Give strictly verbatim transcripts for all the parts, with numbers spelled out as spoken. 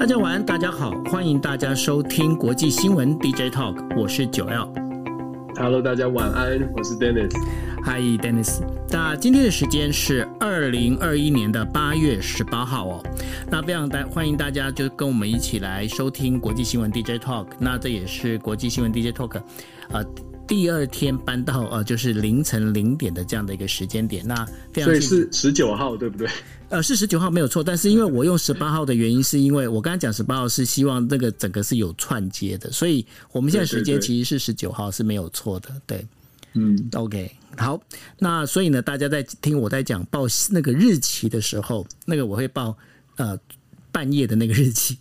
大家晚安，大家好，欢迎大家收听国际新闻 D J Talk， 我是九 L。Hello， 大家晚安，我是 Dennis。Hi Dennis， 那今天的时间是二零二一年的八月十八号哦。那非常欢迎大家就跟我们一起来收听国际新闻 D J Talk。那这也是国际新闻 D J Talk， 呃。第二天搬到呃，就是凌晨零点的这样的一个时间点，那非常所以是十九号对不对？呃，是十九号没有错，但是因为我用十八号的原因，是因为我刚才讲十八号是希望那个整个是有串接的，所以我们现在时间其实是十九号是没有错的，对。对对对嗯 ，OK， 好，那所以呢，大家在听我在讲报那个日期的时候，那个我会报呃。半夜的那个日期，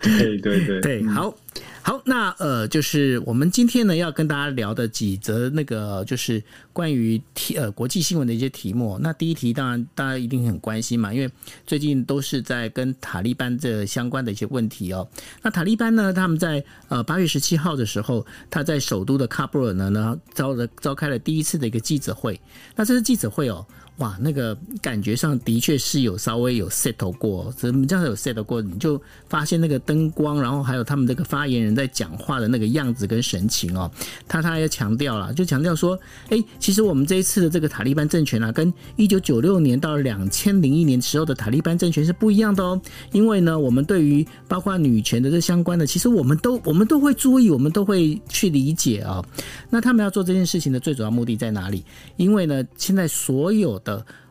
对对对对，好好，那呃，就是我们今天呢要跟大家聊的几则那个就是关于呃国际新闻的一些题目。那第一题当然大家一定很关心嘛，因为最近都是在跟塔利班这相关的一些问题哦。那塔利班呢，他们在呃八月十七号的时候，他在首都的喀布尔呢召了召开了第一次的一个记者会。那这次记者会哦。哇，那个感觉上的确是有稍微有 settle 过，怎么这样有 settle 过？你就发现那个灯光，然后还有他们这个发言人在讲话的那个样子跟神情哦，他他也强调了，就强调说，哎，其实我们这一次的这个塔利班政权啊，跟一九九六年到二零零一年时候的塔利班政权是不一样的哦，因为呢，我们对于包括女权的这相关的，其实我们都我们都会注意，我们都会去理解啊、哦。那他们要做这件事情的最主要目的在哪里？因为呢，现在所有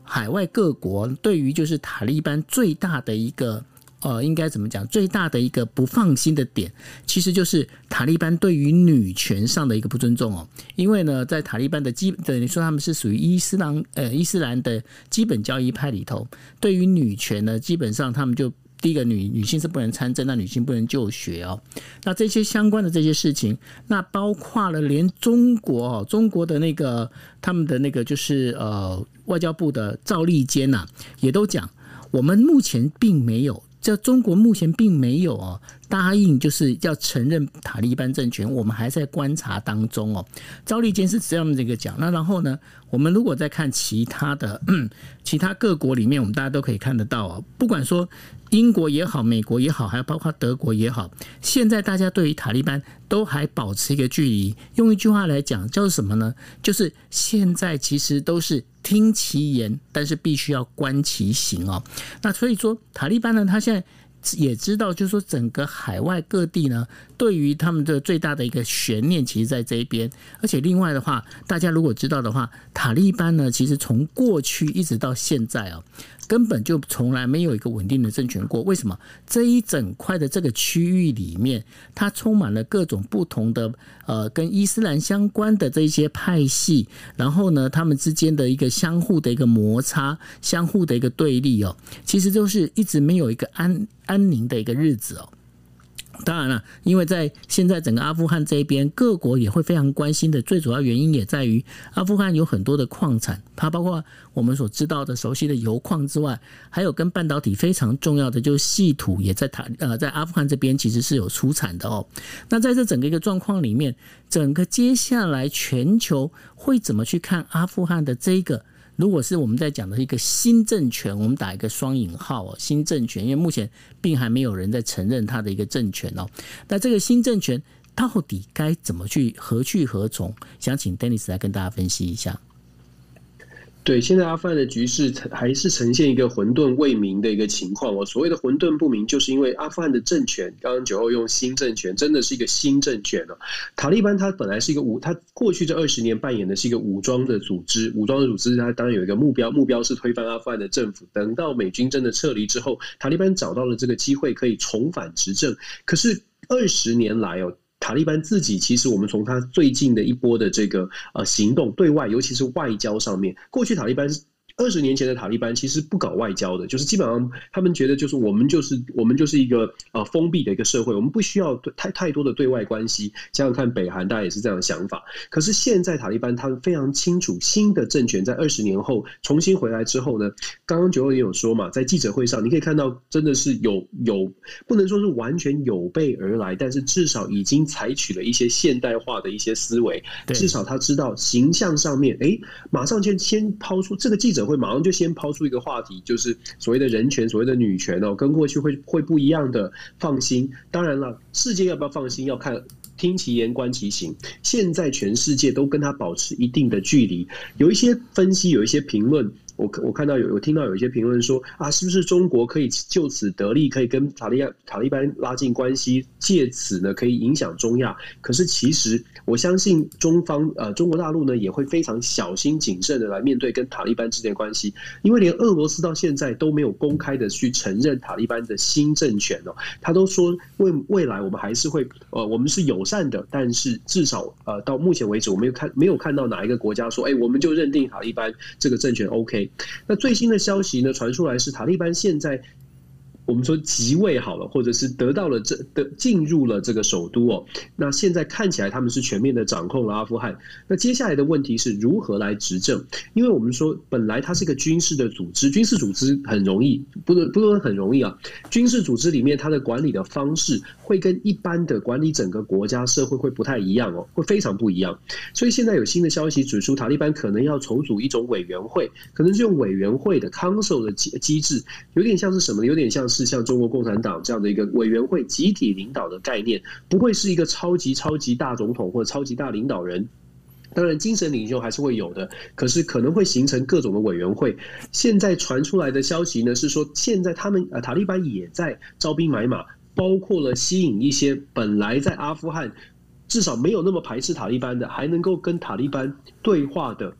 海外各国对于就是塔利班最大的一个呃，应该怎么讲？最大的一个不放心的点，其实就是塔利班对于女权上的一个不尊重哦。因为呢，在塔利班的基等于说他们是属于伊斯兰呃伊斯兰的基本教义派里头，对于女权呢，基本上他们就。第一个 女, 女性是不能参政，那女性不能就学哦。那这些相关的这些事情，那包括了连中国哦，中国的那个他们的那个就是呃外交部的赵立坚呐、啊，也都讲，我们目前并没有，这中国目前并没有哦答应就是要承认塔利班政权，我们还在观察当中哦。赵立坚是这样的一个讲，那然后呢，我们如果再看其他的其他各国里面，我们大家都可以看得到哦，不管说。英国也好，美国也好，还有包括德国也好，现在大家对于塔利班都还保持一个距离。用一句话来讲，叫什么呢？就是现在其实都是听其言，但是必须要观其行哦。那所以说，塔利班呢，他现在。也知道，就是说，整个海外各地呢，对于他们的最大的一个悬念，其实在这一边。而且，另外的话，大家如果知道的话，塔利班呢，其实从过去一直到现在啊、哦，根本就从来没有一个稳定的政权过。为什么？这一整块的这个区域里面，它充满了各种不同的呃，跟伊斯兰相关的这些派系，然后呢，他们之间的一个相互的一个摩擦，相互的一个对立哦，其实就是一直没有一个安。安宁的一个日子哦，当然了，因为在现在整个阿富汗这边，各国也会非常关心的，最主要原因也在于阿富汗有很多的矿产，它包括我们所知道的熟悉的油矿之外，还有跟半导体非常重要的就是稀土，也在塔呃在阿富汗这边其实是有出产的哦。那在这整个一个状况里面，整个接下来全球会怎么去看阿富汗的这个？如果是我们在讲的一个新政权，我们打一个双引号哦，新政权，因为目前并还没有人在承认他的一个政权哦。那这个新政权到底该怎么去何去何从？想请 Dennis 来跟大家分析一下。对，现在阿富汗的局势还是呈现一个混沌未明的一个情况哦。所谓的混沌不明，就是因为阿富汗的政权，刚刚九欧用新政权，真的是一个新政权哦。塔利班它本来是一个武，它过去这二十年扮演的是一个武装的组织，武装的组织它当然有一个目标，目标是推翻阿富汗的政府。等到美军真的撤离之后，塔利班找到了这个机会可以重返执政。可是二十年来哦。塔利班自己其实，我们从他最近的一波的这个呃行动，对外尤其是外交上面，过去塔利班二十年前的塔利班其实不搞外交的，就是基本上他们觉得就是我们就是我们就是一个呃封闭的一个社会，我们不需要太太多的对外关系。想想看，北韩大家也是这样的想法。可是现在塔利班他非常清楚，新的政权在二十年后重新回来之后呢，刚刚九欧也有说嘛，在记者会上你可以看到，真的是有有不能说是完全有备而来，但是至少已经采取了一些现代化的一些思维，至少他知道形象上面，哎，马上就先抛出这个记者。会马上就先抛出一个话题，就是所谓的人权、所谓的女权哦，跟过去会会不一样的。放心，当然了，世界要不要放心，要看。听其言观其行，现在全世界都跟他保持一定的距离。有一些分析，有一些评论，我我看到有我听到有一些评论说啊，是不是中国可以就此得利，可以跟塔利塔利班拉近关系，借此呢可以影响中亚？可是其实我相信中方呃中国大陆呢也会非常小心谨慎的来面对跟塔利班之间的关系，因为连俄罗斯到现在都没有公开的去承认塔利班的新政权哦，他都说未未来我们还是会呃我们是有。善的，但是至少呃，到目前为止，我没有看没有看到哪一个国家说，哎、欸，我们就认定塔利班这个政权 OK。那最新的消息呢，传出来是塔利班现在我们说即位好了，或者是得到了这的进入了这个首都哦。那现在看起来他们是全面的掌控了阿富汗。那接下来的问题是如何来执政？因为我们说本来它是一个军事的组织，军事组织很容易，不是不是很容易啊。军事组织里面它的管理的方式。会跟一般的管理整个国家社会会不太一样哦，会非常不一样。所以现在有新的消息指出，塔利班可能要筹组一种委员会，可能是用委员会的 council 的机制，有点像是什么？有点像是像中国共产党这样的一个委员会集体领导的概念，不会是一个超级超级大总统或者超级大领导人。当然，精神领袖还是会有的，可是可能会形成各种的委员会。现在传出来的消息呢，是说现在他们、啊、塔利班也在招兵买马。包括了吸引一些本来在阿富汗至少没有那么排斥塔利班的，还能够跟塔利班对话的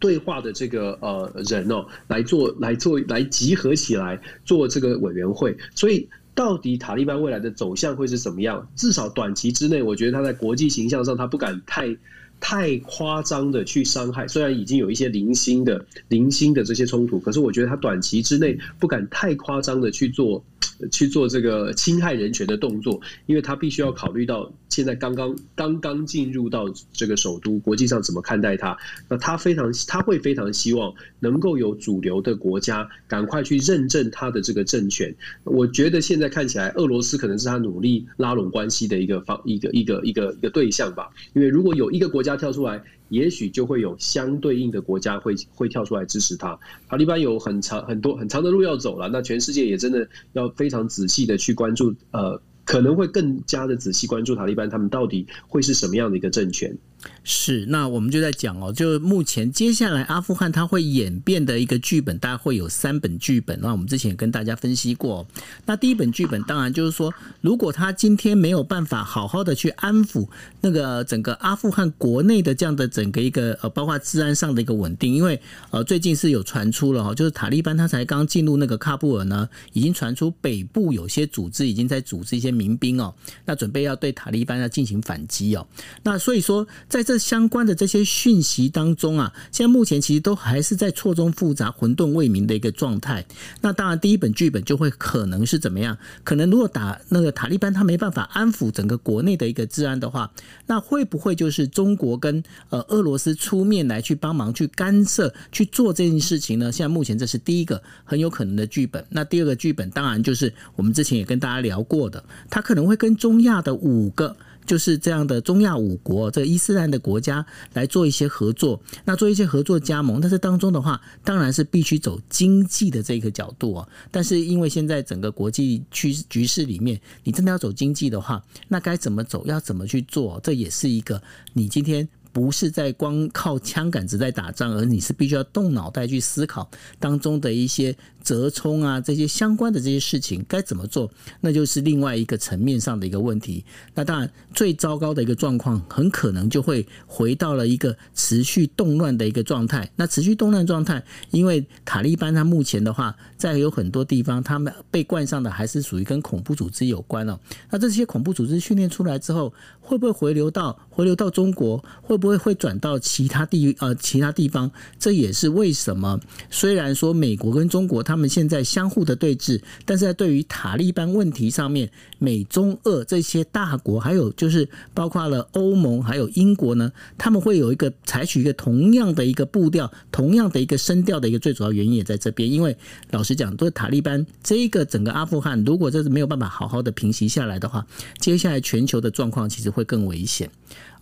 对话的这个呃人哦，来做来做来集合起来做这个委员会。所以到底塔利班未来的走向会是怎么样？至少短期之内，我觉得他在国际形象上他不敢太。太夸张的去伤害，虽然已经有一些零星的、零星的这些冲突，可是我觉得他短期之内不敢太夸张的去做、去做这个侵害人权的动作，因为他必须要考虑到现在刚刚刚刚进入到这个首都，国际上怎么看待他？那他非常，他会非常希望能够有主流的国家赶快去认证他的这个政权。我觉得现在看起来，俄罗斯可能是他努力拉拢关系的一个方、一个、一个、一个、一个对象吧，因为如果有一个国家跳出来，也许就会有相对应的国家会会跳出来支持他。塔利班有很长很多很长的路要走了，那全世界也真的要非常仔细的去关注，呃，可能会更加的仔细关注塔利班他们到底会是什么样的一个政权。是，那我们就在讲哦，就目前接下来阿富汗它会演变的一个剧本，大概会有三本剧本。那我们之前也跟大家分析过、哦，那第一本剧本当然就是说，如果他今天没有办法好好的去安抚那个整个阿富汗国内的这样的整个一个呃，包括治安上的一个稳定，因为呃最近是有传出了哈、哦，就是塔利班他才刚进入那个喀布尔呢，已经传出北部有些组织已经在组织一些民兵哦，那准备要对塔利班要进行反击哦，那所以说。在这相关的这些讯息当中啊，现在目前其实都还是在错综复杂、混沌未明的一个状态。那当然，第一本剧本就会可能是怎么样？可能如果打那个塔利班，他没办法安抚整个国内的一个治安的话，那会不会就是中国跟呃俄罗斯出面来去帮忙、去干涉、去做这件事情呢？现在目前这是第一个很有可能的剧本。那第二个剧本当然就是我们之前也跟大家聊过的，它可能会跟中亚的五个。就是这样的中亚五国这个伊斯兰的国家来做一些合作，那做一些合作加盟，但是当中的话当然是必须走经济的这个角度、哦、但是因为现在整个国际局势里面你真的要走经济的话，那该怎么走要怎么去做，这也是一个你今天不是在光靠枪杆子在打仗，而你是必须要动脑袋去思考当中的一些折冲啊，这些相关的这些事情该怎么做，那就是另外一个层面上的一个问题。那当然最糟糕的一个状况很可能就会回到了一个持续动乱的一个状态。那持续动乱状态，因为塔利班他目前的话在有很多地方他们被冠上的还是属于跟恐怖组织有关哦。那这些恐怖组织训练出来之后，会不会回流到回流到中国，会不会不会会转到其他地呃其他地方，这也是为什么虽然说美国跟中国他们现在相互的对峙，但是在对于塔利班问题上面，美中俄这些大国，还有就是包括了欧盟还有英国呢，他们会有一个采取一个同样的一个步调，同样的一个声调的一个最主要原因也在这边。因为老实讲，对塔利班这个整个阿富汗，如果这是没有办法好好的平息下来的话，接下来全球的状况其实会更危险。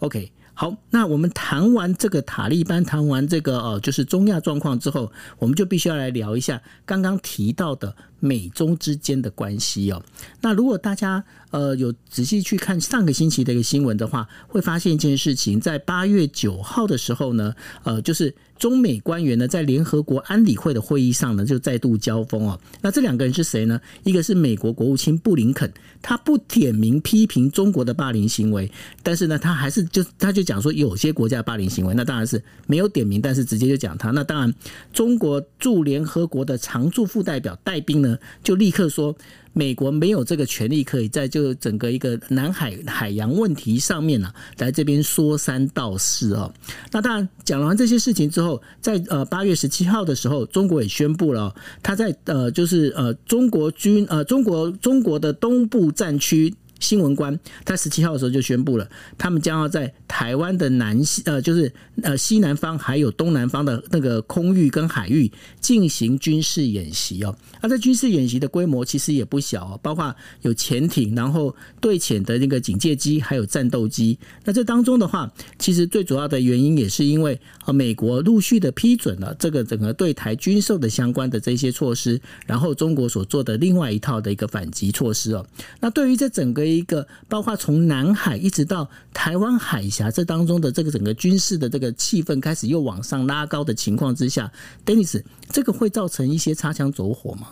OK。好，那我们谈完这个塔利班，谈完这个、呃、就是中亚状况之后，我们就必须要来聊一下刚刚提到的美中之间的关系哦。那如果大家呃有仔细去看上个星期的一个新闻的话，会发现一件事情，在八月九号的时候呢，呃，就是中美官员呢在联合国安理会的会议上呢就再度交锋哦。那这两个人是谁呢？一个是美国国务卿布林肯，他不点名批评中国的霸凌行为，但是呢，他还是就他就讲说有些国家的霸凌行为，那当然是没有点名，但是直接就讲他。那当然，中国驻联合国的常驻副代表戴斌呢，就立刻说美国没有这个权利可以在就整个一个南海海洋问题上面、啊、来这边说三道四、哦、那当然讲完这些事情之后，在、呃、八月十七号的时候，中国也宣布了、哦、他在、呃、就是、呃、中国军、呃、中国中国的东部战区新闻官，他十七号的时候就宣布了，他们将要在台湾的南西、呃、就是、呃、西南方还有东南方的那个空域跟海域进行军事演习哦。啊，这军事演习的规模其实也不小哦，包括有潜艇，然后对潜的那个警戒机，还有战斗机。那这当中的话，其实最主要的原因也是因为、呃、美国陆续的批准了这个整个对台军售的相关的这些措施，然后中国所做的另外一套的一个反击措施哦。那对于这整个一个包括从南海一直到台湾海峡这当中的这个整个军事的这个气氛开始又往上拉高的情况之下， Dennis， 这个会造成一些擦枪走火吗？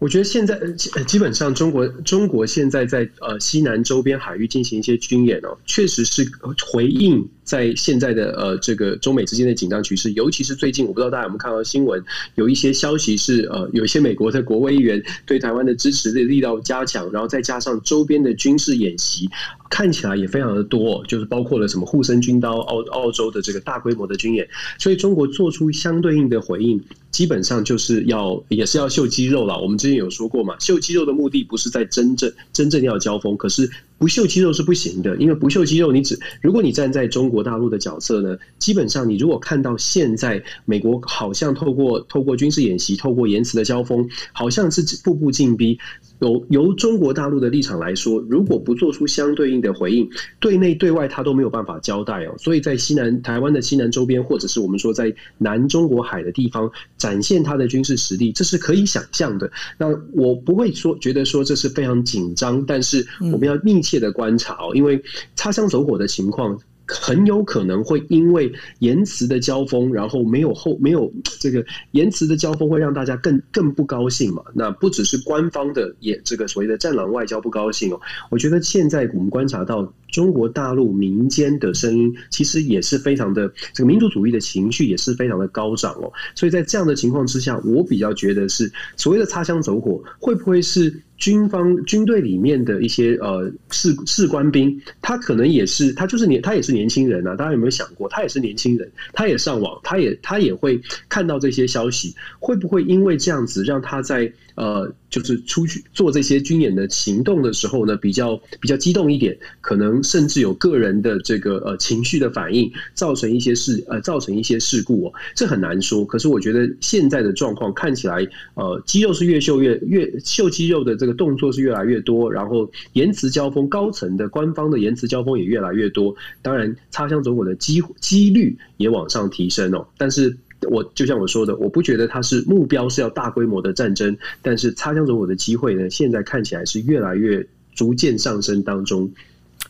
我觉得现在基本上中国中国现在在、呃、西南周边海域进行一些军演哦，确实是回应在现在的呃这个中美之间的紧张局势，尤其是最近，我不知道大家有没有看到新闻，有一些消息是呃有一些美国的国会议员对台湾的支持的力道加强，然后再加上周边的军事演习，看起来也非常的多，就是包括了什么护身军刀、澳澳洲的这个大规模的军演，所以中国做出相对应的回应。基本上就是要也是要秀肌肉啦，我们之前有说过嘛，秀肌肉的目的不是在真正真正要交锋，可是不秀肌肉是不行的，因为不秀肌肉你只如果你站在中国大陆的角色呢，基本上你如果看到现在美国好像透过透过军事演习，透过言辞的交锋，好像是步步进逼，由由中国大陆的立场来说，如果不做出相对应的回应，对内对外他都没有办法交代哦。所以在西南台湾的西南周边，或者是我们说在南中国海的地方，展现他的军事实力，这是可以想象的。那我不会说觉得说这是非常紧张，但是我们要密切的观察哦，因为擦枪走火的情况很有可能会因为言辞的交锋，然后没有后没有这个言辞的交锋会让大家更更不高兴嘛。那不只是官方的也这个所谓的战狼外交不高兴哦。我觉得现在我们观察到中国大陆民间的声音其实也是非常的这个民族主义的情绪也是非常的高涨哦。所以在这样的情况之下，我比较觉得是所谓的擦枪走火，会不会是军方军队里面的一些呃士士官兵，他可能也是他就是年他也是年轻人啊，大家有没有想过，他也是年轻人，他也上网，他也他也会看到这些消息，会不会因为这样子让他在呃就是出去做这些军演的行动的时候呢，比较比较激动一点，可能甚至有个人的这个呃情绪的反应，造成一些事呃造成一些事故哦，这很难说。可是我觉得现在的状况看起来，呃，肌肉是越秀越越秀肌肉的这个动作是越来越多，然后言辞交锋，高层的官方的言辞交锋也越来越多，当然擦枪走火的机几率也往上提升哦。但是我就像我说的，我不觉得它是目标是要大规模的战争，但是擦枪走火的机会呢，现在看起来是越来越逐渐上升当中。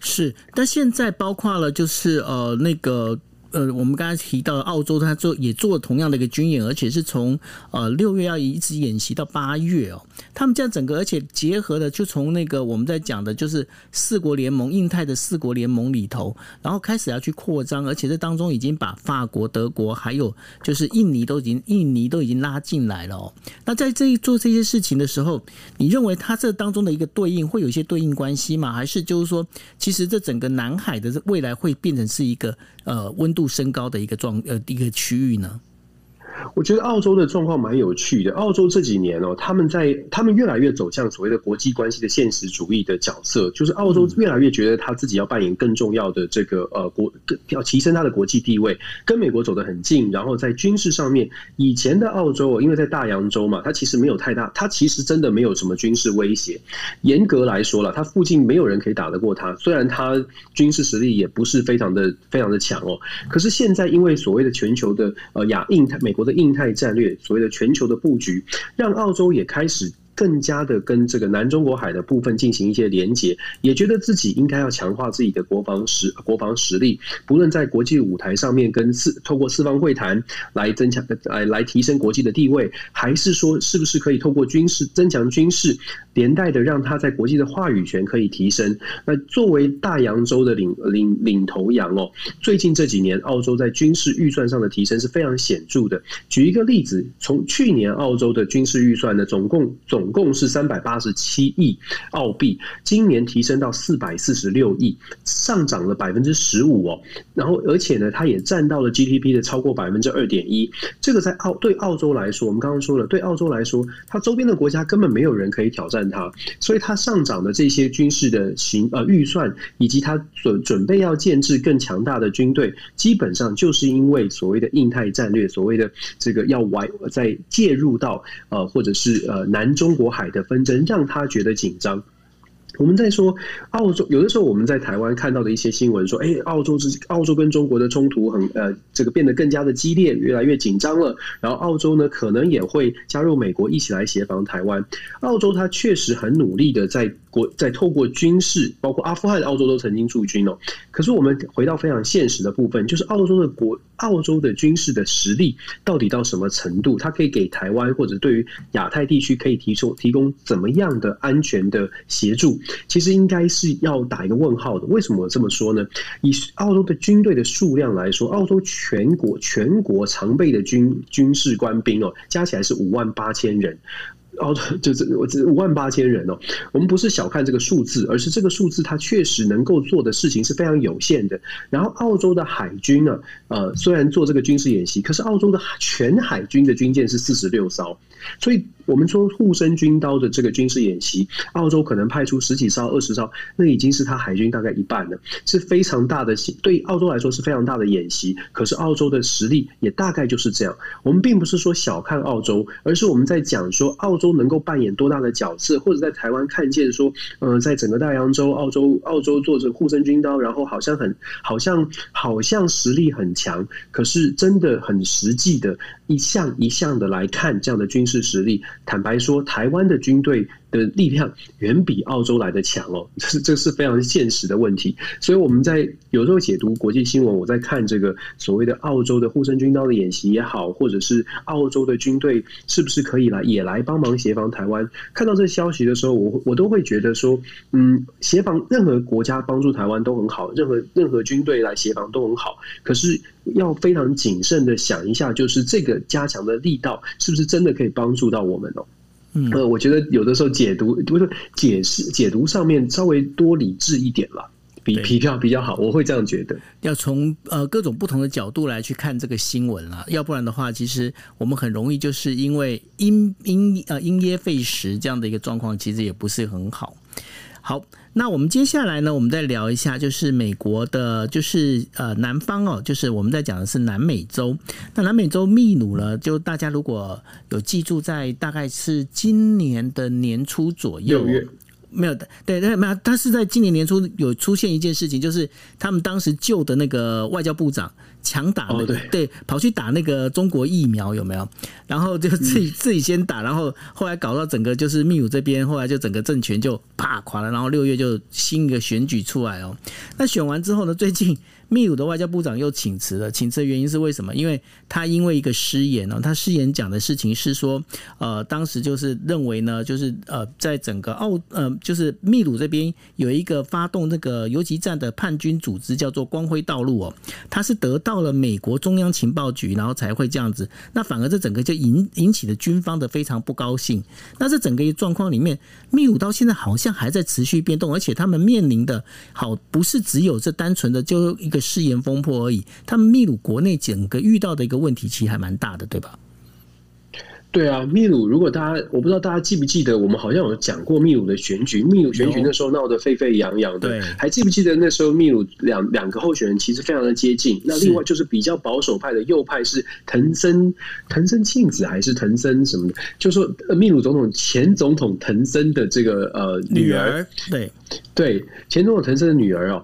是，但现在包括了就是呃那个。呃，我们刚才提到澳洲，它做也做了同样的一个军演，而且是从呃六月要一直演习到八月哦。他们这样整个，而且结合的就从那个我们在讲的，就是四国联盟、印太的四国联盟里头，然后开始要去扩张，而且这当中已经把法国、德国还有就是印尼都已经印尼都已经拉进来了哦。那在这做这些事情的时候，你认为它这当中的一个对应会有一些对应关系吗？还是就是说，其实这整个南海的未来会变成是一个呃温度升高的一个状呃一个区域呢？我觉得澳洲的状况蛮有趣的。澳洲这几年哦，他们在他们越来越走向所谓的国际关系的现实主义的角色，就是澳洲越来越觉得他自己要扮演更重要的这个呃国，要提升他的国际地位，跟美国走得很近。然后在军事上面，以前的澳洲哦，因为在大洋洲嘛，它其实没有太大，它其实真的没有什么军事威胁。严格来说了，它附近没有人可以打得过它，虽然它军事实力也不是非常的非常的强哦，可是现在因为所谓的全球的呃亚印美国的印太战略，所谓的全球的布局，让澳洲也开始更加的跟这个南中国海的部分进行一些连结，也觉得自己应该要强化自己的国防实国防实力，不论在国际舞台上面跟四透过四方会谈来增强来来提升国际的地位，还是说是不是可以透过军事增强军事，连带的让他在国际的话语权可以提升。那作为大洋洲的领领领头羊哦，最近这几年澳洲在军事预算上的提升是非常显著的。举一个例子，从去年澳洲的军事预算呢，总共总总共是三百八十七亿澳币，今年提升到四百四十六亿，上涨了百分之十五哦。然后，而且呢，它也占到了 G D P 的超过百分之二点一。这个在澳对澳洲来说，我们刚刚说了，对澳洲来说，它周边的国家根本没有人可以挑战它，所以它上涨的这些军事的行呃预算，以及它准准备要建制更强大的军队，基本上就是因为所谓的印太战略，所谓的这个要外在介入到呃或者是呃南中。中国海的纷争让他觉得紧张。我们在说澳洲，有的时候我们在台湾看到的一些新闻说，哎，澳洲澳洲跟中国的冲突很呃，这个变得更加的激烈，越来越紧张了。然后澳洲呢，可能也会加入美国一起来协防台湾。澳洲它确实很努力的在国在透过军事，包括阿富汗，澳洲都曾经驻军哦。可是我们回到非常现实的部分，就是澳洲的国澳洲的军事的实力到底到什么程度？它可以给台湾或者对于亚太地区可以提出提供怎么样的安全的协助？其实应该是要打一个问号的。为什么我这么说呢？以澳洲的军队的数量来说，澳洲全国全国常备的军军事官兵哦，加起来是五万八千人。澳洲就是我五万八千人哦，我们不是小看这个数字，而是这个数字它确实能够做的事情是非常有限的。然后澳洲的海军呢，呃，虽然做这个军事演习，可是澳洲的全海军的军舰是四十六艘，所以我们说护身军刀的这个军事演习，澳洲可能派出十几艘、二十艘，那已经是它海军大概一半了，是非常大的，对澳洲来说是非常大的演习。可是澳洲的实力也大概就是这样。我们并不是说小看澳洲，而是我们在讲说澳洲。都能够扮演多大的角色，或者在台湾看见说，呃，在整个大洋洲、澳洲、澳洲做着护身军刀，然后好像很、好像、好像实力很强，可是真的很实际的一项一项的来看这样的军事实力，坦白说，台湾的军队的力量远比澳洲来的强哦，这是非常现实的问题。所以我们在有时候解读国际新闻，我在看这个所谓的澳洲的护身军刀的演习也好，或者是澳洲的军队是不是可以来也来帮忙协防台湾。看到这消息的时候，我我都会觉得说，嗯，协防任何国家帮助台湾都很好，任何任何军队来协防都很好，可是要非常谨慎的想一下，就是这个加强的力道是不是真的可以帮助到我们哦。嗯、呃，我觉得有的时候解读不是解释解读上面稍微多理智一点啦，比比较比较好，我会这样觉得。要从呃各种不同的角度来去看这个新闻啦，要不然的话，其实我们很容易就是因为因因呃因噎废食这样的一个状况，其实也不是很好。好，那我们接下来呢，我们再聊一下，就是美国的，就是呃南方哦，就是我们在讲的是南美洲。那南美洲秘鲁呢，就大家如果有记住，在大概是今年的年初左右，六月没有对对，没有，他是在今年年初有出现一件事情，就是他们当时旧的那个外交部长强打、那個哦、对, 对跑去打那个中国疫苗有没有？然后就自己、嗯、自己先打，然后后来搞到整个就是秘鲁这边，后来就整个政权就啪垮了，然后六月就新一个选举出来哦。那选完之后呢，最近秘鲁的外交部长又请辞了，请辞的原因是为什么？因为他因为一个失言哦，他失言讲的事情是说，呃，当时就是认为呢，就是呃，在整个澳呃，就是秘鲁这边有一个发动这个游击战的叛军组织叫做光辉道路哦，他是得到了美国中央情报局，然后才会这样子。那反而这整个就引引起了军方的非常不高兴。那这整个状况里面，秘鲁到现在好像还在持续变动，而且他们面临的好不是只有这单纯的就一个。誓言风波而已，他们秘鲁国内整个遇到的一个问题其实还蛮大的，对吧？对啊，秘鲁如果大家，我不知道大家记不记得，我们好像有讲过秘鲁的选举，秘鲁选举那时候闹得沸沸扬扬的，还记不记得那时候秘鲁两两个候选人其实非常的接近。那另外就是比较保守派的右派是藤森藤森庆子还是藤森什么的，就说秘鲁总统前总统藤森的这个呃女儿，对对，前总统藤森的女儿哦。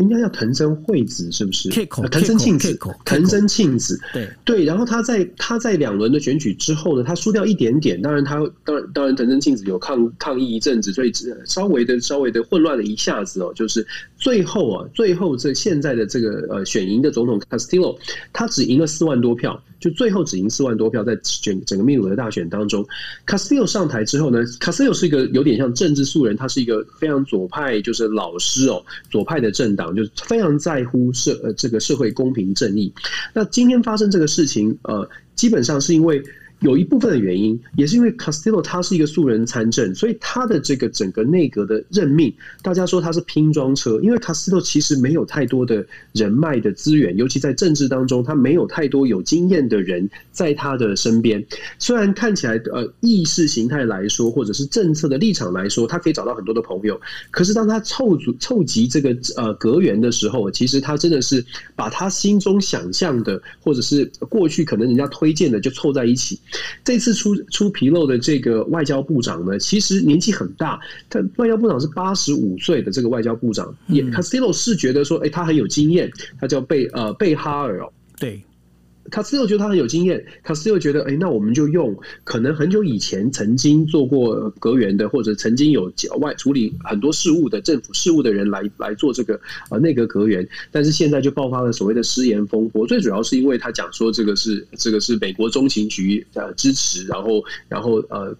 应该叫藤森惠子是不是？藤森庆子，藤森庆子，对对。然后他在他在两轮的选举之后呢，他输掉一点点。当然他当然当然藤森庆子有抗抗议一阵子，所以稍微的稍微的混乱了一下子哦。就是最后啊，最后这现在的这个呃选赢的总统 Castillo， 他只赢了四万多票，就最后只赢四万多票，在整整个秘鲁的大选当中 ，Castillo 上台之后呢 ，Castillo 是一个有点像政治素人，他是一个非常左派，就是老师哦，左派。的政党就是非常在乎社、呃、这个社会公平正义。那今天发生这个事情，呃，基本上是因为有一部分的原因，也是因为 Castillo 他是一个素人参政，所以他的这个整个内阁的任命，大家说他是拼装车，因为 Castillo 其实没有太多的人脉的资源，尤其在政治当中，他没有太多有经验的人在他的身边。虽然看起来呃意识形态来说，或者是政策的立场来说，他可以找到很多的朋友，可是当他凑足凑集这个呃阁员的时候，其实他真的是把他心中想象的，或者是过去可能人家推荐的，就凑在一起。这次 出, 出纰漏的这个外交部长呢，其实年纪很大，他外交部长是八十五岁的这个外交部长，也 Castillo 是觉得说，哎、欸，他很有经验，他叫贝呃贝哈尔哦，对。Castillo 觉得他很有经验 ，Castillo 觉得，哎、欸，那我们就用可能很久以前曾经做过阁员的，或者曾经有外处理很多事务的政府事务的人来来做这个呃内阁阁员，但是现在就爆发了所谓的失言风波，最主要是因为他讲说这个是这个是美国中情局呃支持，然后然后呃。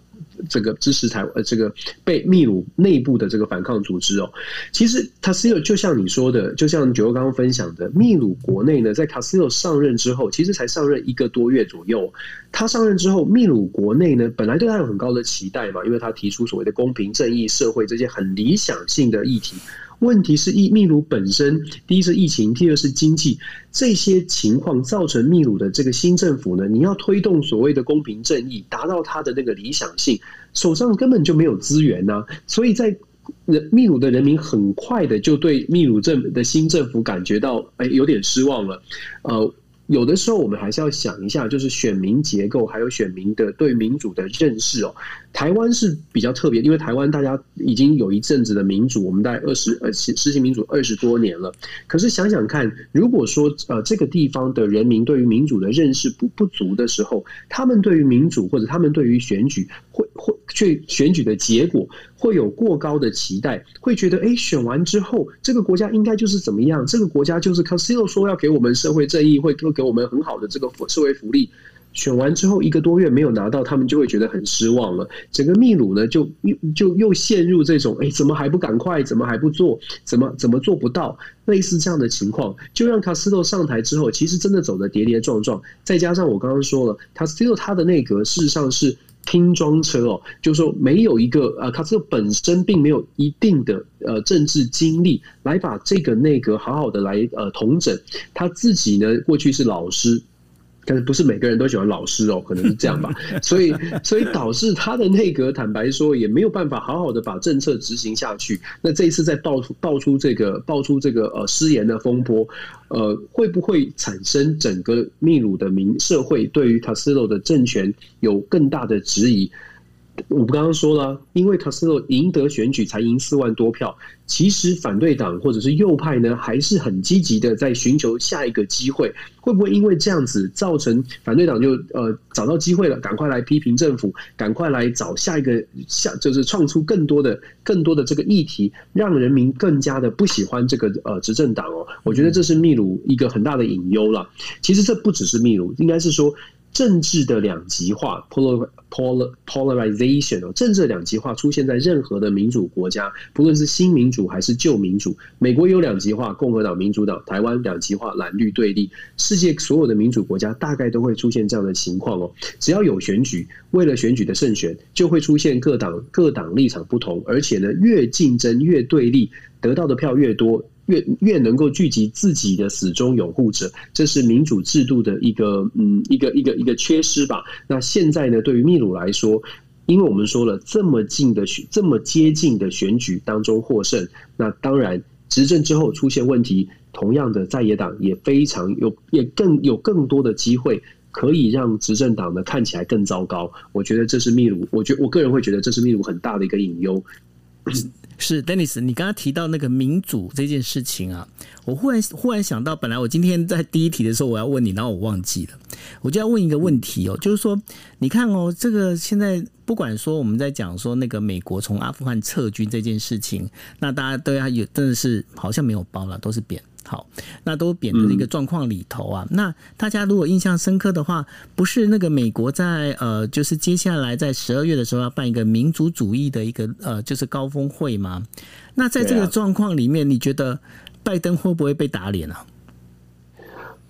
这个支持台呃，这个被秘鲁内部的这个反抗组织哦，其实 Castillo 就像你说的，就像九欧刚刚分享的，秘鲁国内呢，在 Castillo 上任之后，其实才上任一个多月左右。他上任之后，秘鲁国内呢，本来对他有很高的期待嘛，因为他提出所谓的公平正义社会这些很理想性的议题。问题是秘鲁本身，第一是疫情，第二是经济，这些情况造成秘鲁的这个新政府呢，你要推动所谓的公平正义，达到它的那个理想性，手上根本就没有资源啊，所以在秘鲁的人民很快的就对秘鲁政的新政府感觉到哎有点失望了，呃。有的时候我们还是要想一下，就是选民结构还有选民的对民主的认识哦。台湾是比较特别，因为台湾大家已经有一阵子的民主，我们大概二十呃实行民主二十多年了。可是想想看，如果说呃这个地方的人民对于民主的认识不不足的时候，他们对于民主或者他们对于选举会会去选举的结果会有过高的期待，会觉得哎、欸、选完之后这个国家应该就是怎么样，这个国家就是 Castillo 说要给我们社会正义，会给我们很好的这个社会福利，选完之后一个多月没有拿到，他们就会觉得很失望了。整个秘鲁呢，就就又陷入这种哎、欸，怎么还不赶快？怎么还不做？怎么怎么做不到？类似这样的情况，就让 Castillo 上台之后，其实真的走得跌跌撞撞。再加上我刚刚说了 ，Castillo 他的内阁事实上是拼装车哦，就是说没有一个呃 Castillo 本身并没有一定的呃政治经历来把这个内阁好好的来呃统整。他自己呢，过去是老师。但是不是每个人都喜欢老师哦，可能是这样吧，所以所以导致他的内阁坦白说也没有办法好好的把政策执行下去。那这一次再爆出爆出这个爆出这个呃失言的风波，呃会不会产生整个秘鲁的民社会对于 Castillo 的政权有更大的质疑？我们刚刚说了，因为 Castillo 赢得选举才赢四万多票，其实反对党或者是右派呢，还是很积极的在寻求下一个机会。会不会因为这样子造成反对党就呃找到机会了，赶快来批评政府，赶快来找下一个下就是创出更多的更多的这个议题，让人民更加的不喜欢这个呃执政党哦？我觉得这是秘鲁一个很大的隐忧了。其实这不只是秘鲁，应该是说。政治的两极化 polarization 政治的两极化出现在任何的民主国家，不论是新民主还是旧民主。美国有两极化，共和党、民主党；台湾两极化，蓝绿对立。世界所有的民主国家大概都会出现这样的情况哦。只要有选举，为了选举的胜选，就会出现各党各党立场不同，而且呢，越竞争越对立，得到的票越多。越越能够聚集自己的死忠拥护者，这是民主制度的一个嗯一个一个一个缺失吧。那现在呢，对于秘鲁来说，因为我们说了这么近的这么接近的选举当中获胜，那当然执政之后出现问题，同样的在野党也非常有也更有更多的机会。可以让执政党呢看起来更糟糕，我觉得这是秘鲁，我觉我个人会觉得这是秘鲁很大的一个隐忧。是 Dennis， 你刚刚提到那个民主这件事情啊，我忽然忽然想到，本来我今天在第一题的时候我要问你，然后我忘记了，我就要问一个问题哦，就是说，你看哦，这个现在不管说我们在讲说那个美国从阿富汗撤军这件事情，那大家对他有真的是好像没有包了，都是扁。好，那都贬的一个状况里头啊、嗯。那大家如果印象深刻的话，不是那个美国在呃，就是接下来在十二月的时候要办一个民族主义的一个呃，就是高峰会吗？那在这个状况里面、啊，你觉得拜登会不会被打脸啊？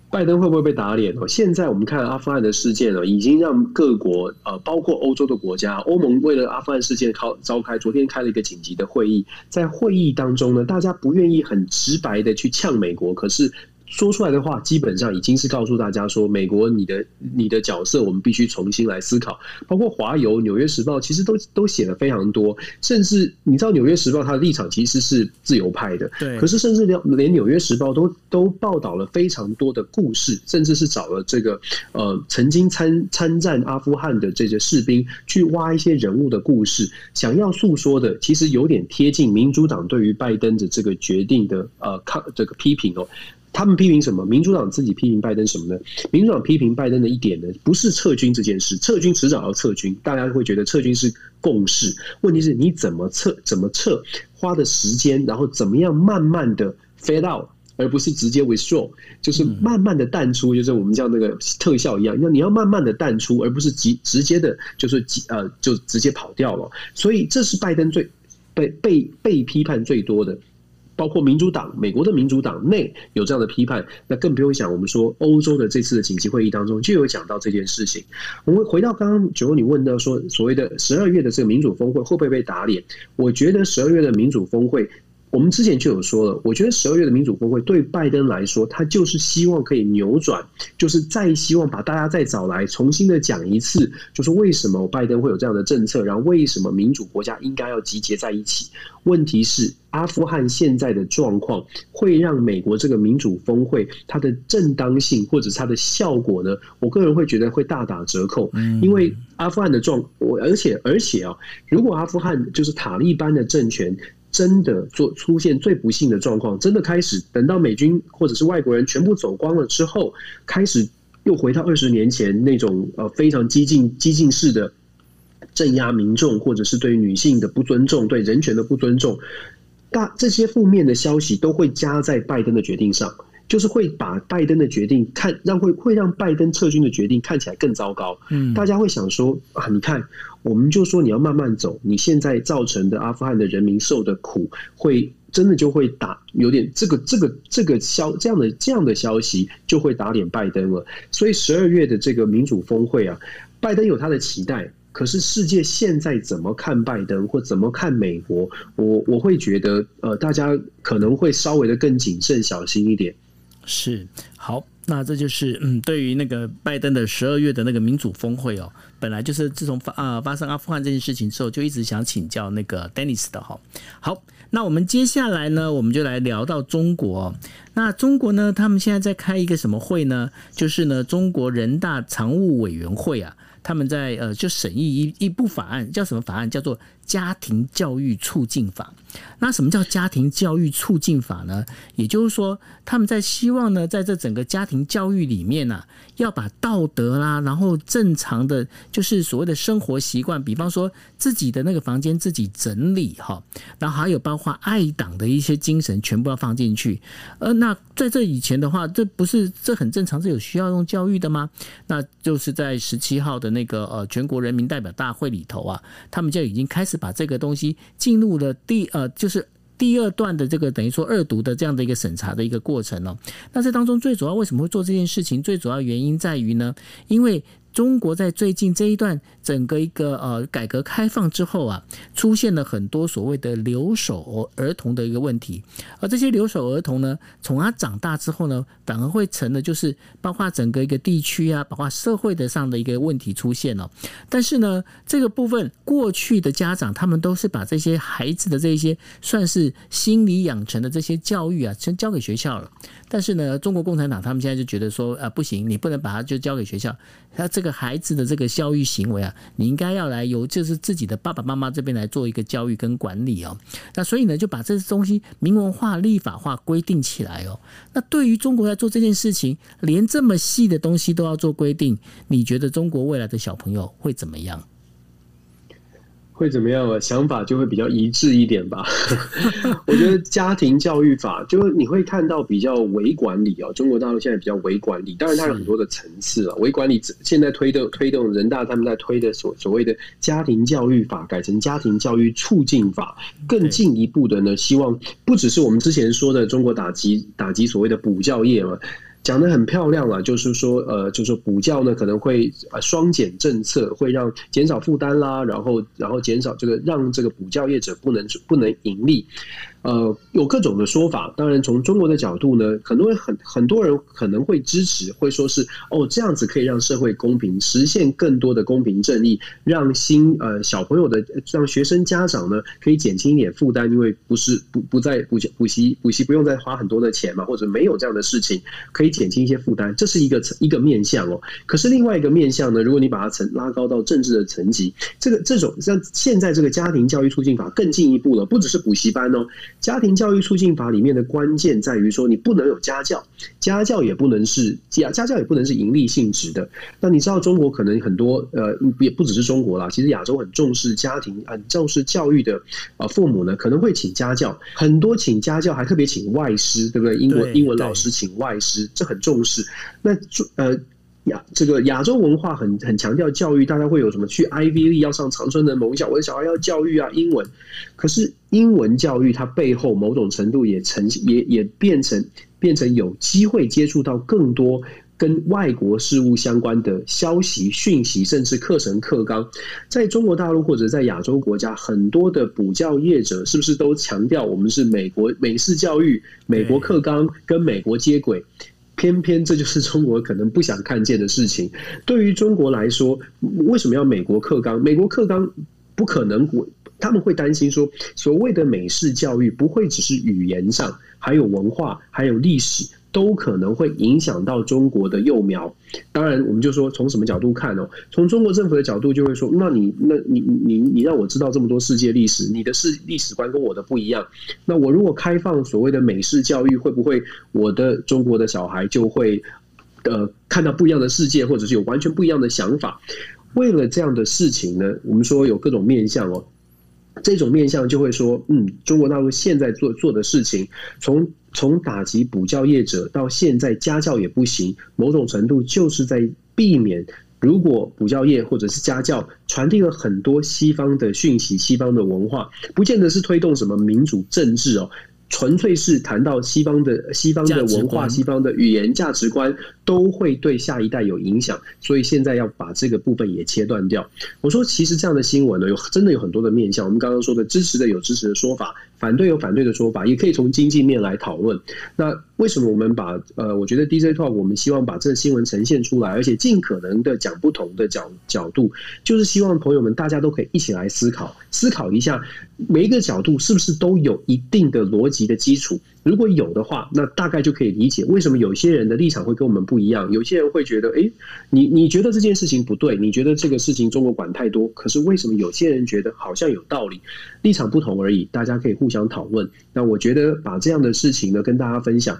拜登会不会被打脸？现在我们看阿富汗的事件已经让各国包括欧洲的国家，欧盟为了阿富汗事件召开昨天开了一个紧急的会议，在会议当中呢，大家不愿意很直白的去呛美国，可是说出来的话基本上已经是告诉大家说，美国你的你的角色我们必须重新来思考。包括华邮、纽约时报其实都都写了非常多，甚至你知道纽约时报它的立场其实是自由派的，可是甚至连纽约时报都都报道了非常多的故事，甚至是找了这个呃曾经参参战阿富汗的这些士兵去挖一些人物的故事，想要诉说的其实有点贴近民主党对于拜登的这个决定的呃这个批评哦。他们批评什么？民主党自己批评拜登什么呢？民主党批评拜登的一点呢，不是撤军这件事，撤军迟早要撤军，大家会觉得撤军是共识。问题是你怎么撤，怎么撤，花的时间，然后怎么样慢慢的 fade out， 而不是直接 withdraw， 就是慢慢的淡出，就是我们像那个特效一样，你要慢慢的淡出，而不是直接的，就是呃就直接跑掉了。所以这是拜登最被被被批判最多的。包括民主党，美国的民主党内有这样的批判，那更不用讲。我们说欧洲的这次的紧急会议当中就有讲到这件事情。我们回到刚刚九欧你问到说，所谓的十二月的这个民主峰会会不会被打脸？我觉得十二月的民主峰会，我们之前就有说了，我觉得十二月的民主峰会对拜登来说，他就是希望可以扭转，就是再希望把大家再找来，重新的讲一次，就是为什么拜登会有这样的政策，然后为什么民主国家应该要集结在一起。问题是，阿富汗现在的状况会让美国这个民主峰会它的正当性或者它的效果呢？我个人会觉得会大打折扣，因为阿富汗的状，而且而且啊，如果阿富汗就是塔利班的政权。真的做出现最不幸的状况，真的开始等到美军或者是外国人全部走光了之后，开始又回到二十年前那种呃非常激进激进式的镇压民众，或者是对女性的不尊重、对人权的不尊重，大这些负面的消息都会加在拜登的决定上，就是会把拜登的决定看让会会让拜登撤军的决定看起来更糟糕。嗯，大家会想说啊，你看。我们就说你要慢慢走，你现在造成的阿富汗的人民受的苦，会真的就会打有点这个这个这个消这样的这样的消息就会打脸拜登了。所以十二月的这个民主峰会啊，拜登有他的期待，可是世界现在怎么看拜登或怎么看美国，我我会觉得呃，大家可能会稍微的更谨慎小心一点。是，好。那这就是嗯，对于那个拜登的十二月的那个民主峰会哦，本来就是自从发啊发生阿富汗这件事情之后，就一直想请教那个 Dennis 的哈。好，那我们接下来呢，我们就来聊到中国哦。那中国呢，他们现在在开一个什么会呢？就是呢，中国人大常务委员会啊，他们在呃就审议一一部法案，叫什么法案？叫做《家庭教育促进法》。那什么叫家庭教育促进法呢？也就是说，他们在希望呢，在这整个家庭教育里面、啊、要把道德啦、啊，然后正常的就是所谓的生活习惯，比方说自己的那个房间自己整理哈，然后还有包括爱党的一些精神，全部要放进去。呃，那在这以前的话，这不是这很正常，这有需要用教育的吗？那就是在十七号的那个呃全国人民代表大会里头啊，他们就已经开始把这个东西进入了第呃就是。第二段的这个等于说二读的这样的一个审查的一个过程哦，那这当中最主要为什么会做这件事情？最主要原因在于呢，因为中国在最近这一段整个一个、呃、改革开放之后啊，出现了很多所谓的留守儿童的一个问题，而这些留守儿童呢，从他长大之后呢，反而会成了就是包括整个一个地区啊，包括社会的上的一个问题出现哦。但是呢，这个部分过去的家长他们都是把这些孩子的这些算是心理养成的这些教育啊，先交给学校了。但是呢，中国共产党他们现在就觉得说，啊，不行，你不能把它就交给学校，他这个孩子的这个教育行为啊，你应该要来由就是自己的爸爸妈妈这边来做一个教育跟管理哦。那所以呢，就把这东西明文化、立法化规定起来哦。那对于中国在做这件事情，连这么细的东西都要做规定，你觉得中国未来的小朋友会怎么样？会怎么样啊？想法就会比较一致一点吧。我觉得家庭教育法就是你会看到比较微管理啊、哦，中国大陆现在比较微管理，当然它有很多的层次啊。微管理现在推动推动人大他们在推的所所谓的家庭教育法改成家庭教育促进法，更进一步的呢，希望不只是我们之前说的中国打击打击所谓的补教业嘛。讲得很漂亮啊，就是说，呃，就是说补教呢可能会呃双减政策，会让减少负担啦，然后然后减少这个让这个补教业者不能不能盈利，呃，有各种的说法。当然，从中国的角度呢，很多人很很多人可能会支持，会说是哦这样子可以让社会公平，实现更多的公平正义，让新呃小朋友的让学生家长呢可以减轻一点负担，因为不是不不再补补习补习不用再花很多的钱嘛，或者没有这样的事情可以减轻一些负担，这是一个一个面向哦。可是另外一个面向呢，如果你把它层拉高到政治的层级，这个这种像现在这个家庭教育促进法更进一步了，不只是补习班哦。家庭教育促进法里面的关键在于说，你不能有家教，家教也不能是家家教也不能是盈利性质的。那你知道中国可能很多呃也不只是中国啦，其实亚洲很重视家庭，很重视教育的呃父母呢可能会请家教，很多请家教还特别请外师，对不对？英文英文老师请外师，这很重视。那呃。这个亚洲文化很很强调教育，大家会有什么去 I V 力要上长春的某小，我的小孩要教育啊，英文。可是英文教育它背后某种程度也成也也变成变成有机会接触到更多跟外国事务相关的消息、讯息，甚至课程课纲。在中国大陆或者在亚洲国家，很多的补教业者是不是都强调我们是美国美式教育、美国课纲跟美国接轨？偏偏这就是中国可能不想看见的事情。对于中国来说，为什么要美国课纲？美国课纲不可能，他们会担心说，所谓的美式教育不会只是语言上，还有文化，还有历史，都可能会影响到中国的幼苗。当然，我们就说从什么角度看哦？从中国政府的角度就会说，那你那你你你让我知道这么多世界历史，你的世历史观跟我的不一样。那我如果开放所谓的美式教育，会不会我的中国的小孩就会呃看到不一样的世界，或者是有完全不一样的想法？为了这样的事情呢，我们说有各种面向哦。这种面向就会说，嗯，中国大陆现在做做的事情，从从打击补教业者到现在家教也不行，某种程度就是在避免，如果补教业或者是家教传递了很多西方的讯息、西方的文化，不见得是推动什么民主政治哦。纯粹是谈到西方的西方的文化、西方的语言价值观，都会对下一代有影响，所以现在要把这个部分也切断掉。我说，其实这样的新闻呢，有真的有很多的面向。我们刚刚说的，支持的有支持的说法，反对有反对的说法，也可以从经济面来讨论。那为什么我们把呃，我觉得 D J Talk 我们希望把这个新闻呈现出来，而且尽可能的讲不同的角角度，就是希望朋友们大家都可以一起来思考，思考一下每一个角度是不是都有一定的逻辑的基础，如果有的话，那大概就可以理解为什么有些人的立场会跟我们不一样。有些人会觉得，哎、欸，你你觉得这件事情不对，你觉得这个事情中国管太多，可是为什么有些人觉得好像有道理？立场不同而已，大家可以互相讨论。那我觉得把这样的事情呢跟大家分享。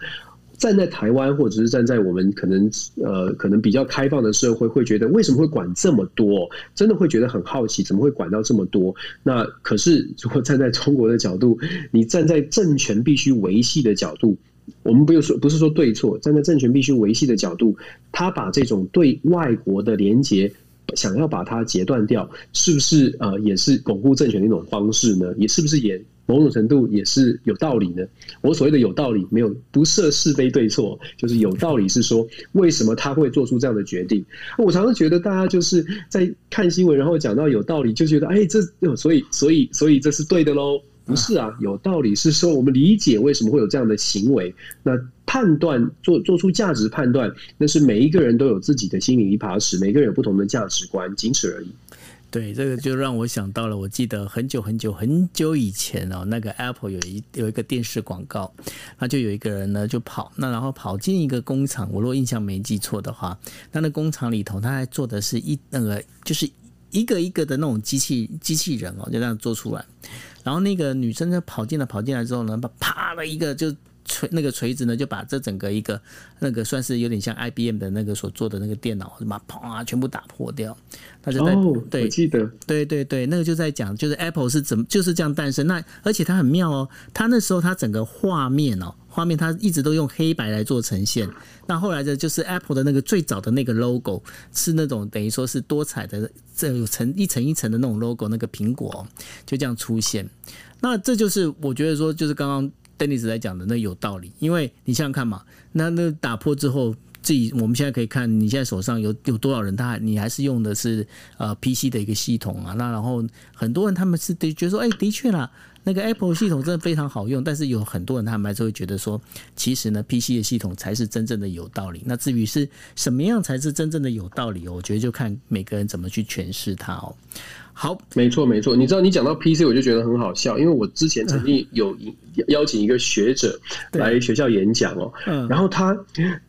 站在台湾，或者是站在我们可能呃可能比较开放的社会，会觉得为什么会管这么多？真的会觉得很好奇，怎么会管到这么多？那可是如果站在中国的角度，你站在政权必须维系的角度，我们不是说不是说对错，站在政权必须维系的角度，他把这种对外国的连结，想要把它截断掉，是不是呃也是巩固政权的一种方式呢？也是不是也某种程度也是有道理的。我所谓的有道理，没有不设是非对错，就是有道理是说为什么他会做出这样的决定。我常常觉得大家就是在看新闻，然后讲到有道理，就觉得哎，这所以所以所以这是对的喽。不是啊，有道理是说我们理解为什么会有这样的行为，那判断做做出价值判断，那是每一个人都有自己的心理一把尺，每个人有不同的价值观，仅此而已。对，这个就让我想到了，我记得很久很久很久以前哦，那个 Apple 有一有一个电视广告，那就有一个人呢就跑，那然后跑进一个工厂，我如果印象没记错的话，那那工厂里头他还做的是一那个就是一个一个的那种机器机器人哦，就这样做出来。然后那个女生就跑进来，跑进来之后呢，啪的一个就锤那个锤子呢，就把这整个一个那个算是有点像 I B M 的那个所做的那个电脑，把啪全部打破掉。那就在哦，对，我记得，对对对，那个就在讲，就是 Apple 是怎么就是这样诞生。那而且它很妙哦，它那时候它整个画面哦，画面它一直都用黑白来做呈现。那后来的就是 Apple 的那个最早的那个 logo 是那种等于说是多彩的，这有层一层一层的那种 logo， 那个苹果、哦、就这样出现。那这就是我觉得说，就是刚刚Dennis 在讲的那有道理，因为你想想看嘛，那那打破之后，自己我们现在可以看，你现在手上有有多少人他，他你还是用的是呃 P C 的一个系统啊，那然后很多人他们是觉得说，哎、欸，的确啦，那个 Apple 系统真的非常好用，但是有很多人他们还是会觉得说，其实呢 P C 的系统才是真正的有道理。那至于是什么样才是真正的有道理，我觉得就看每个人怎么去诠释它哦。好，没错没错，你知道你讲到 P C 我就觉得很好笑，因为我之前曾经有邀请一个学者来学校演讲哦、喔，然后他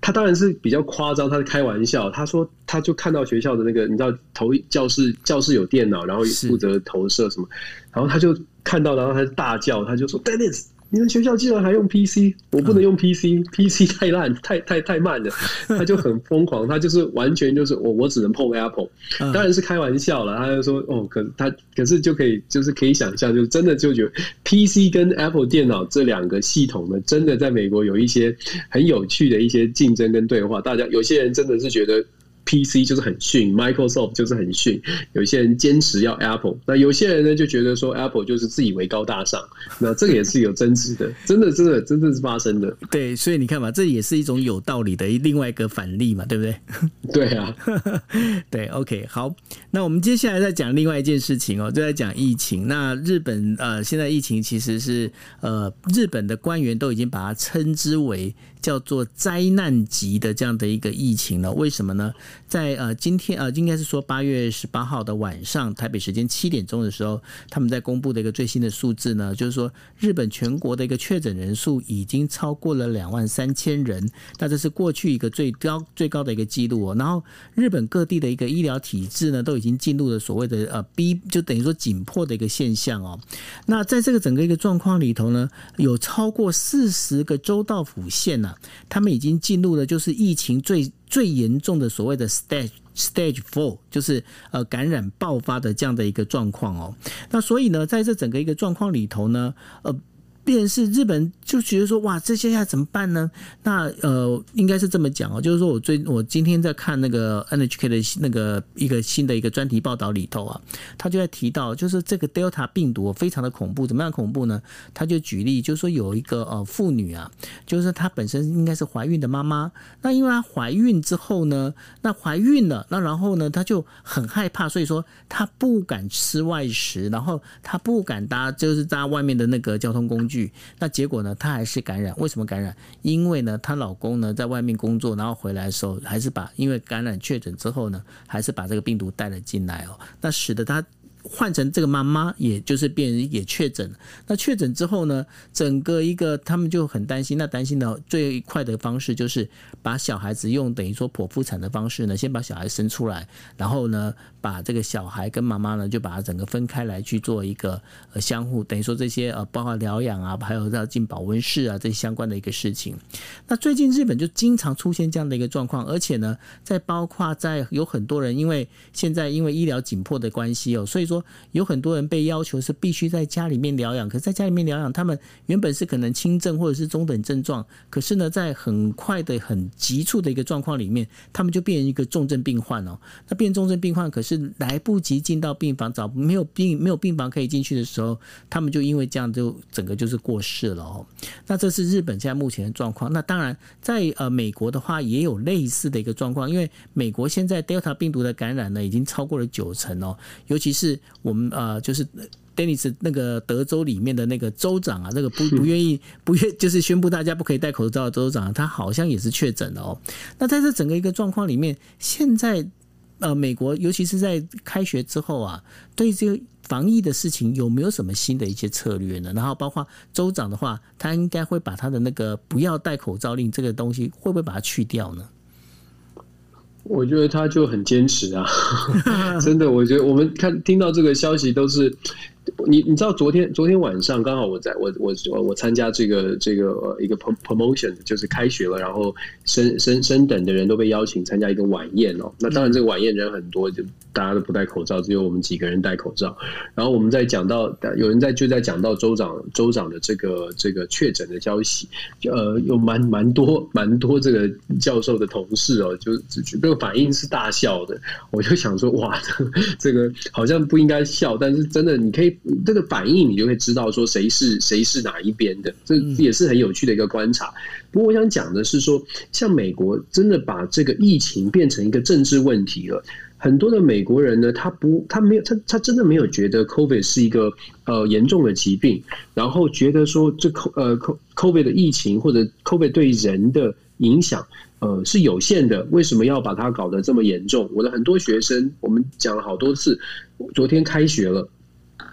他当然是比较夸张，他是开玩笑，他说他就看到学校的那个你知道投教室教室有电脑，然后负责投射什么，然后他就看到，然后他大叫，他就说 Dennis。你们学校竟然还用 P C， 我不能用 P C，P C、嗯、P C 太烂，太太太慢了。他就很疯狂，他就是完全就是我我只能碰 Apple，、嗯、当然是开玩笑了。他就说哦，可他可是就可以就是可以想象，就真的就觉得 P C 跟 Apple 电脑这两个系统呢，真的在美国有一些很有趣的一些竞争跟对话。大家有些人真的是觉得。P C 就是很逊 ，Microsoft 就是很逊，有些人坚持要 Apple， 那有些人呢就觉得说 Apple 就是自以为高大上，那这个也是有争执的，真的真的真的是发生的。对，所以你看嘛，这也是一种有道理的另外一个反例嘛，对不对？对啊，对 ，OK， 好，那我们接下来再讲另外一件事情哦，就在讲疫情。那日本呃，现在疫情其实是呃，日本的官员都已经把它称之为。叫做灾难级的这样的一个疫情了，为什么呢？在呃今天呃应该是说八月十八号的晚上，台北时间七点钟的时候，他们在公布的一个最新的数字呢，就是说日本全国的一个确诊人数已经超过了两万三千人，那这是过去一个最高最高的一个记录哦。然后日本各地的一个医疗体制呢，都已经进入了所谓的呃 B， 就等于说紧迫的一个现象哦。那在这个整个一个状况里头呢，有超过四十个州道府县呢、啊。他们已经进入了就是疫情最最严重的所谓的 stage stage four， 就是呃感染爆发的这样的一个状况哦。那所以呢，在这整个一个状况里头呢，呃。变成是日本就觉得说哇，这现在怎么办呢？那呃，应该是这么讲哦，就是说我最我今天在看那个 N H K 的那个一个新的一个专题报道里头啊，他就在提到，就是这个 Delta 病毒非常的恐怖，怎么样恐怖呢？他就举例，就是说有一个呃妇女啊，就是她本身应该是怀孕的妈妈，那因为她怀孕之后呢，那怀孕了，那然后呢，她就很害怕，所以说她不敢吃外食，然后她不敢搭就是搭外面的那个交通工具。那结果呢？她还是感染，为什么感染？因为呢，她老公呢在外面工作，然后回来的时候还是把，因为感染确诊之后呢，还是把这个病毒带了进来哦，那使得她。换成这个妈妈，也就是变成也确诊。那确诊之后呢，整个一个他们就很担心。那担心的最快的方式就是把小孩子用等于说剖腹产的方式呢，先把小孩生出来，然后呢，把这个小孩跟妈妈呢就把它整个分开来去做一个、呃、相互，等于说这些呃包括疗养啊，还有要进保温室啊这些相关的一个事情。那最近日本就经常出现这样的一个状况，而且呢，在包括在有很多人因为现在因为医疗紧迫的关系哦，所以说。说有很多人被要求是必须在家里面疗养，可是在家里面疗养他们原本是可能轻症或者是中等症状，可是呢在很快的很急促的一个状况里面他们就变成一个重症病患哦。那变重症病患可是来不及进到病房，找没有病没有病房可以进去的时候，他们就因为这样就整个就是过世了哦。那这是日本现在目前的状况。那当然在、呃、美国的话也有类似的一个状况，因为美国现在 Delta 病毒的感染呢已经超过了九成哦，尤其是我们呃就是。Dennis 那个德州里面的那个州长啊，那个不不愿意不愿就是宣布大家不可以戴口罩的州长、啊，他好像也是确诊了哦。那在这整个一个状况里面，现在呃美国尤其是在开学之后啊，对这个防疫的事情有没有什么新的一些策略呢？然后包括州长的话，他应该会把他的那个不要戴口罩令这个东西，会不会把它去掉呢？我觉得他就很坚持啊，真的，我觉得我们看听到这个消息都是。你你知道昨天昨天晚上刚好我在我我我参加这个这个一个 promotion 就是开学了，然后升升升等的人都被邀请参加一个晚宴哦。那当然这个晚宴人很多，就大家都不戴口罩，只有我们几个人戴口罩。然后我们在讲到有人在就在讲到州长州长的这个这个确诊的消息，呃，有蛮蛮多蛮多这个教授的同事哦，就这个反应是大笑的。我就想说哇，这个好像不应该笑，但是真的你可以。这个反应你就会知道说谁是谁是哪一边的，这也是很有趣的一个观察。不过我想讲的是说，像美国真的把这个疫情变成一个政治问题了。很多的美国人呢，他不，他没有，他他真的没有觉得 COVID 是一个呃严重的疾病，然后觉得说这呃 COVID 的疫情或者 COVID 对人的影响。呃，是有限的，为什么要把它搞得这么严重？我的很多学生，我们讲了好多次，昨天开学了。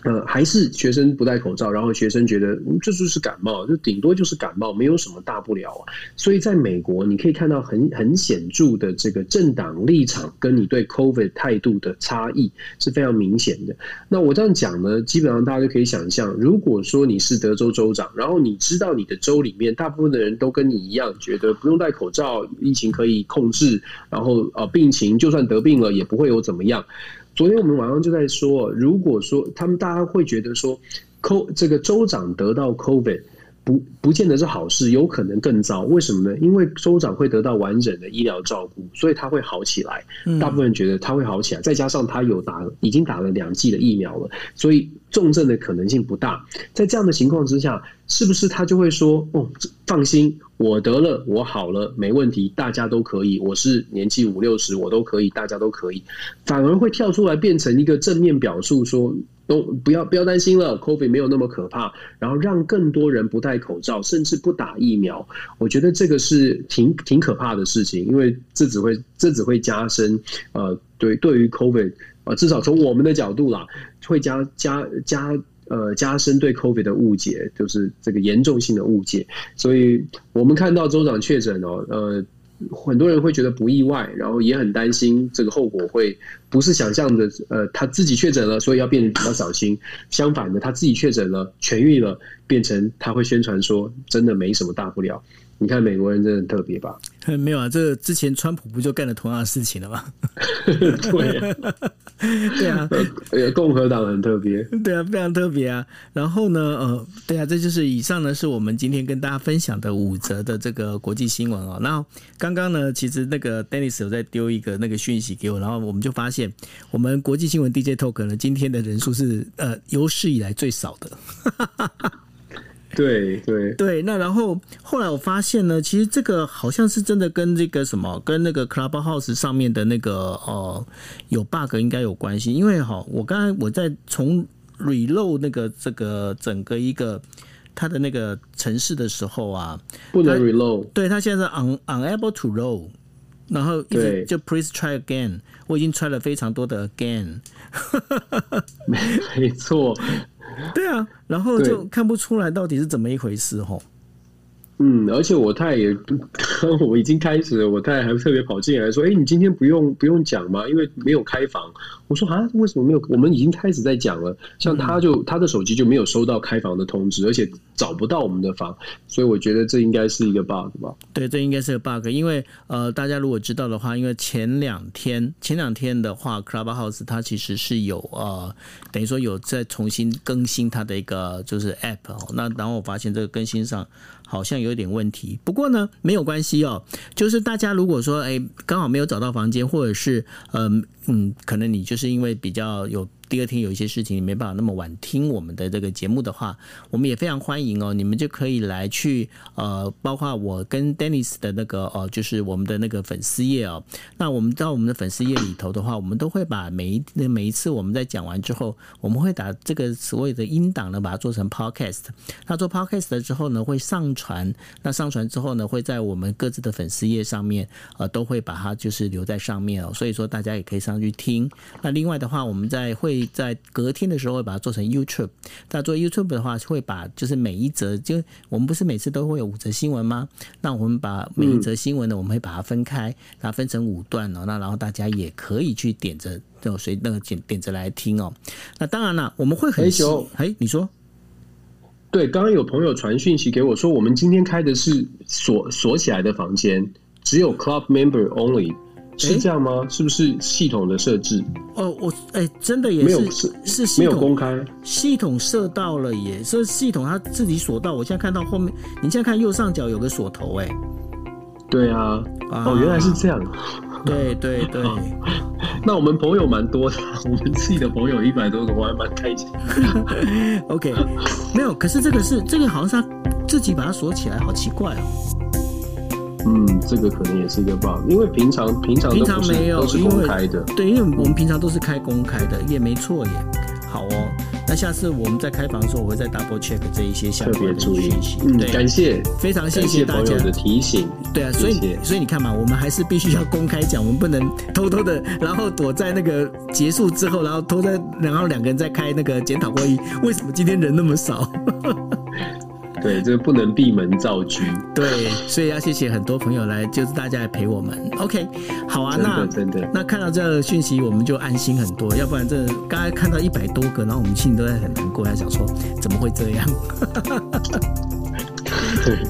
呃，还是学生不戴口罩，然后学生觉得、嗯、这就是感冒，就顶多就是感冒，没有什么大不了啊。所以在美国，你可以看到很很显著的这个政党立场跟你对 COVID 态度的差异是非常明显的。那我这样讲呢，基本上大家就可以想象，如果说你是德州州长，然后你知道你的州里面大部分的人都跟你一样，觉得不用戴口罩，疫情可以控制，然后呃，病情就算得病了也不会有怎么样。昨天我们晚上就在说，如果说他们大家会觉得说，这个州长得到 COVID 不不见得是好事，有可能更糟。为什么呢？因为州长会得到完整的医疗照顾，所以他会好起来。大部分人觉得他会好起来，再加上他有打已经打了两剂的疫苗了，所以重症的可能性不大。在这样的情况之下，是不是他就会说，哦，放心。我得了，我好了，没问题，大家都可以。我是年纪五六十，我都可以，大家都可以。反而会跳出来变成一个正面表述说，都不要不要担心了 ，COVID 没有那么可怕。然后让更多人不戴口罩，甚至不打疫苗。我觉得这个是挺挺可怕的事情，因为这只会这只会加深呃对对于 COVID 呃至少从我们的角度啦，会加加加。加呃，加深对 COVID 的误解，就是这个严重性的误解。所以我们看到州长确诊哦，呃，很多人会觉得不意外，然后也很担心这个后果会不是想象的。呃，他自己确诊了，所以要变得比较小心。相反的，他自己确诊了，痊愈了，变成他会宣传说，真的没什么大不了。你看美国人真的很特别吧？没有啊，这之前川普不就干了同样的事情了吗？对啊，对啊，共和党很特别，对啊，非常特别啊。然后呢，呃，对啊，这就是以上呢是我们今天跟大家分享的五则的这个国际新闻哦。然后刚刚呢，其实那个 Dennis 有在丢一个那个讯息给我，然后我们就发现我们国际新闻 D J Talk 呢今天的人数是呃有史以来最少的。对对对，那然后后来我发现呢，其实这个好像是真的跟这个什么，跟那个 Clubhouse 上面的那个呃有 bug 应该有关系，因为哈，我刚才我在从 reload 那个这个整个一个它的那个程式的时候啊，不能 reload， 对，它现在是 un unable to roll。然后一直就 please try again， 我已经 try 了非常多的 again， 没错，对啊，然后就看不出来到底是怎么一回事吼。嗯，而且我太也，我已经开始了，我太还特别跑进来说，哎、欸，你今天不用不用讲吗？因为没有开房。我说啊，为什么没有？我们已经开始在讲了。像他就他的手机就没有收到开房的通知，而且找不到我们的房，所以我觉得这应该是一个 bug 吧。对，这应该是个 bug， 因为呃，大家如果知道的话，因为前两天前两天的话 ，Clubhouse 它其实是有呃，等于说有在重新更新它的一个就是 app， 那然后我发现这个更新上好像有点问题，不过呢没有关系哦。就是大家如果说哎刚好没有找到房间，或者是、呃、嗯可能你就是因为比较有第二天有一些事情你没办法那么晚听我们的这个节目的话，我们也非常欢迎哦，你们就可以来去呃，包括我跟 Dennis 的那个哦、呃，就是我们的那个粉丝页哦。那我们到我们的粉丝页里头的话，我们都会把每一每一次我们在讲完之后，我们会把这个所谓的音档呢，把它做成 podcast。那做 podcast 之后呢，会上传。那上传之后呢，会在我们各自的粉丝页上面呃，都会把它就是留在上面哦。所以说大家也可以上去听。那另外的话，我们在会在隔天的时候会把它做成 YouTube， 那做 YouTube 的话会把就是每一则，就我们不是每次都会有五则新闻吗？那我们把每一则新闻呢，我们会把它分开，它分成五段哦。那然后大家也可以去点着，所以那个点着来听哦。那当然了，我们会很喜哎，你说。对，刚刚有朋友传讯息给我说，我们今天开的是锁锁起来的房间，只有 Club Member Only。是这样吗、欸？是不是系统的设置？哦，我哎、欸，真的也是没有是是系统没有公开，系统设到了耶，这系统它自己锁到。我现在看到后面，你现在看右上角有个锁头哎。对啊，啊，哦，原来是这样。对对对，那我们朋友蛮多的，我们自己的朋友一百多个，我还蛮开心。OK， 没有，可是这个是这个好像是他自己把它锁起来，好奇怪哦。嗯，这个可能也是一个 bug， 因为平常平常都不是没有都是公开的，对，因为我们平常都是开公开的，也没错耶。好哦，那下次我们在开房的时候，我会再 double check 这一些相关的讯息。嗯，感谢，非常谢谢大家的提醒。对啊，所以谢谢所以你看嘛，我们还是必须要公开讲，我们不能偷偷的，然后躲在那个结束之后，然后偷偷，然后两个人在开那个检讨会议，为什么今天人那么少？对，这不能闭门造车。对，所以要谢谢很多朋友来，就是大家来陪我们。OK， 好啊，那真的那看到这个讯息，我们就安心很多。要不然这刚才看到一百多个，然后我们心里都在很难过，在想说怎么会这样？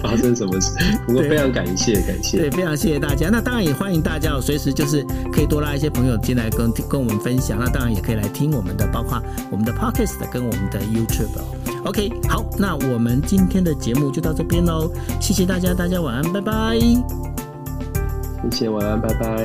发生什么事？不过非常感谢，感谢，对，非常谢谢大家。那当然也欢迎大家随时就是可以多拉一些朋友进来跟跟我们分享。那当然也可以来听我们的，包括我们的 podcast 跟我们的 YouTube。OK， 好，那我们今天的节目就到这边喽，谢谢大家，大家晚安，拜拜。谢谢，晚安，拜拜。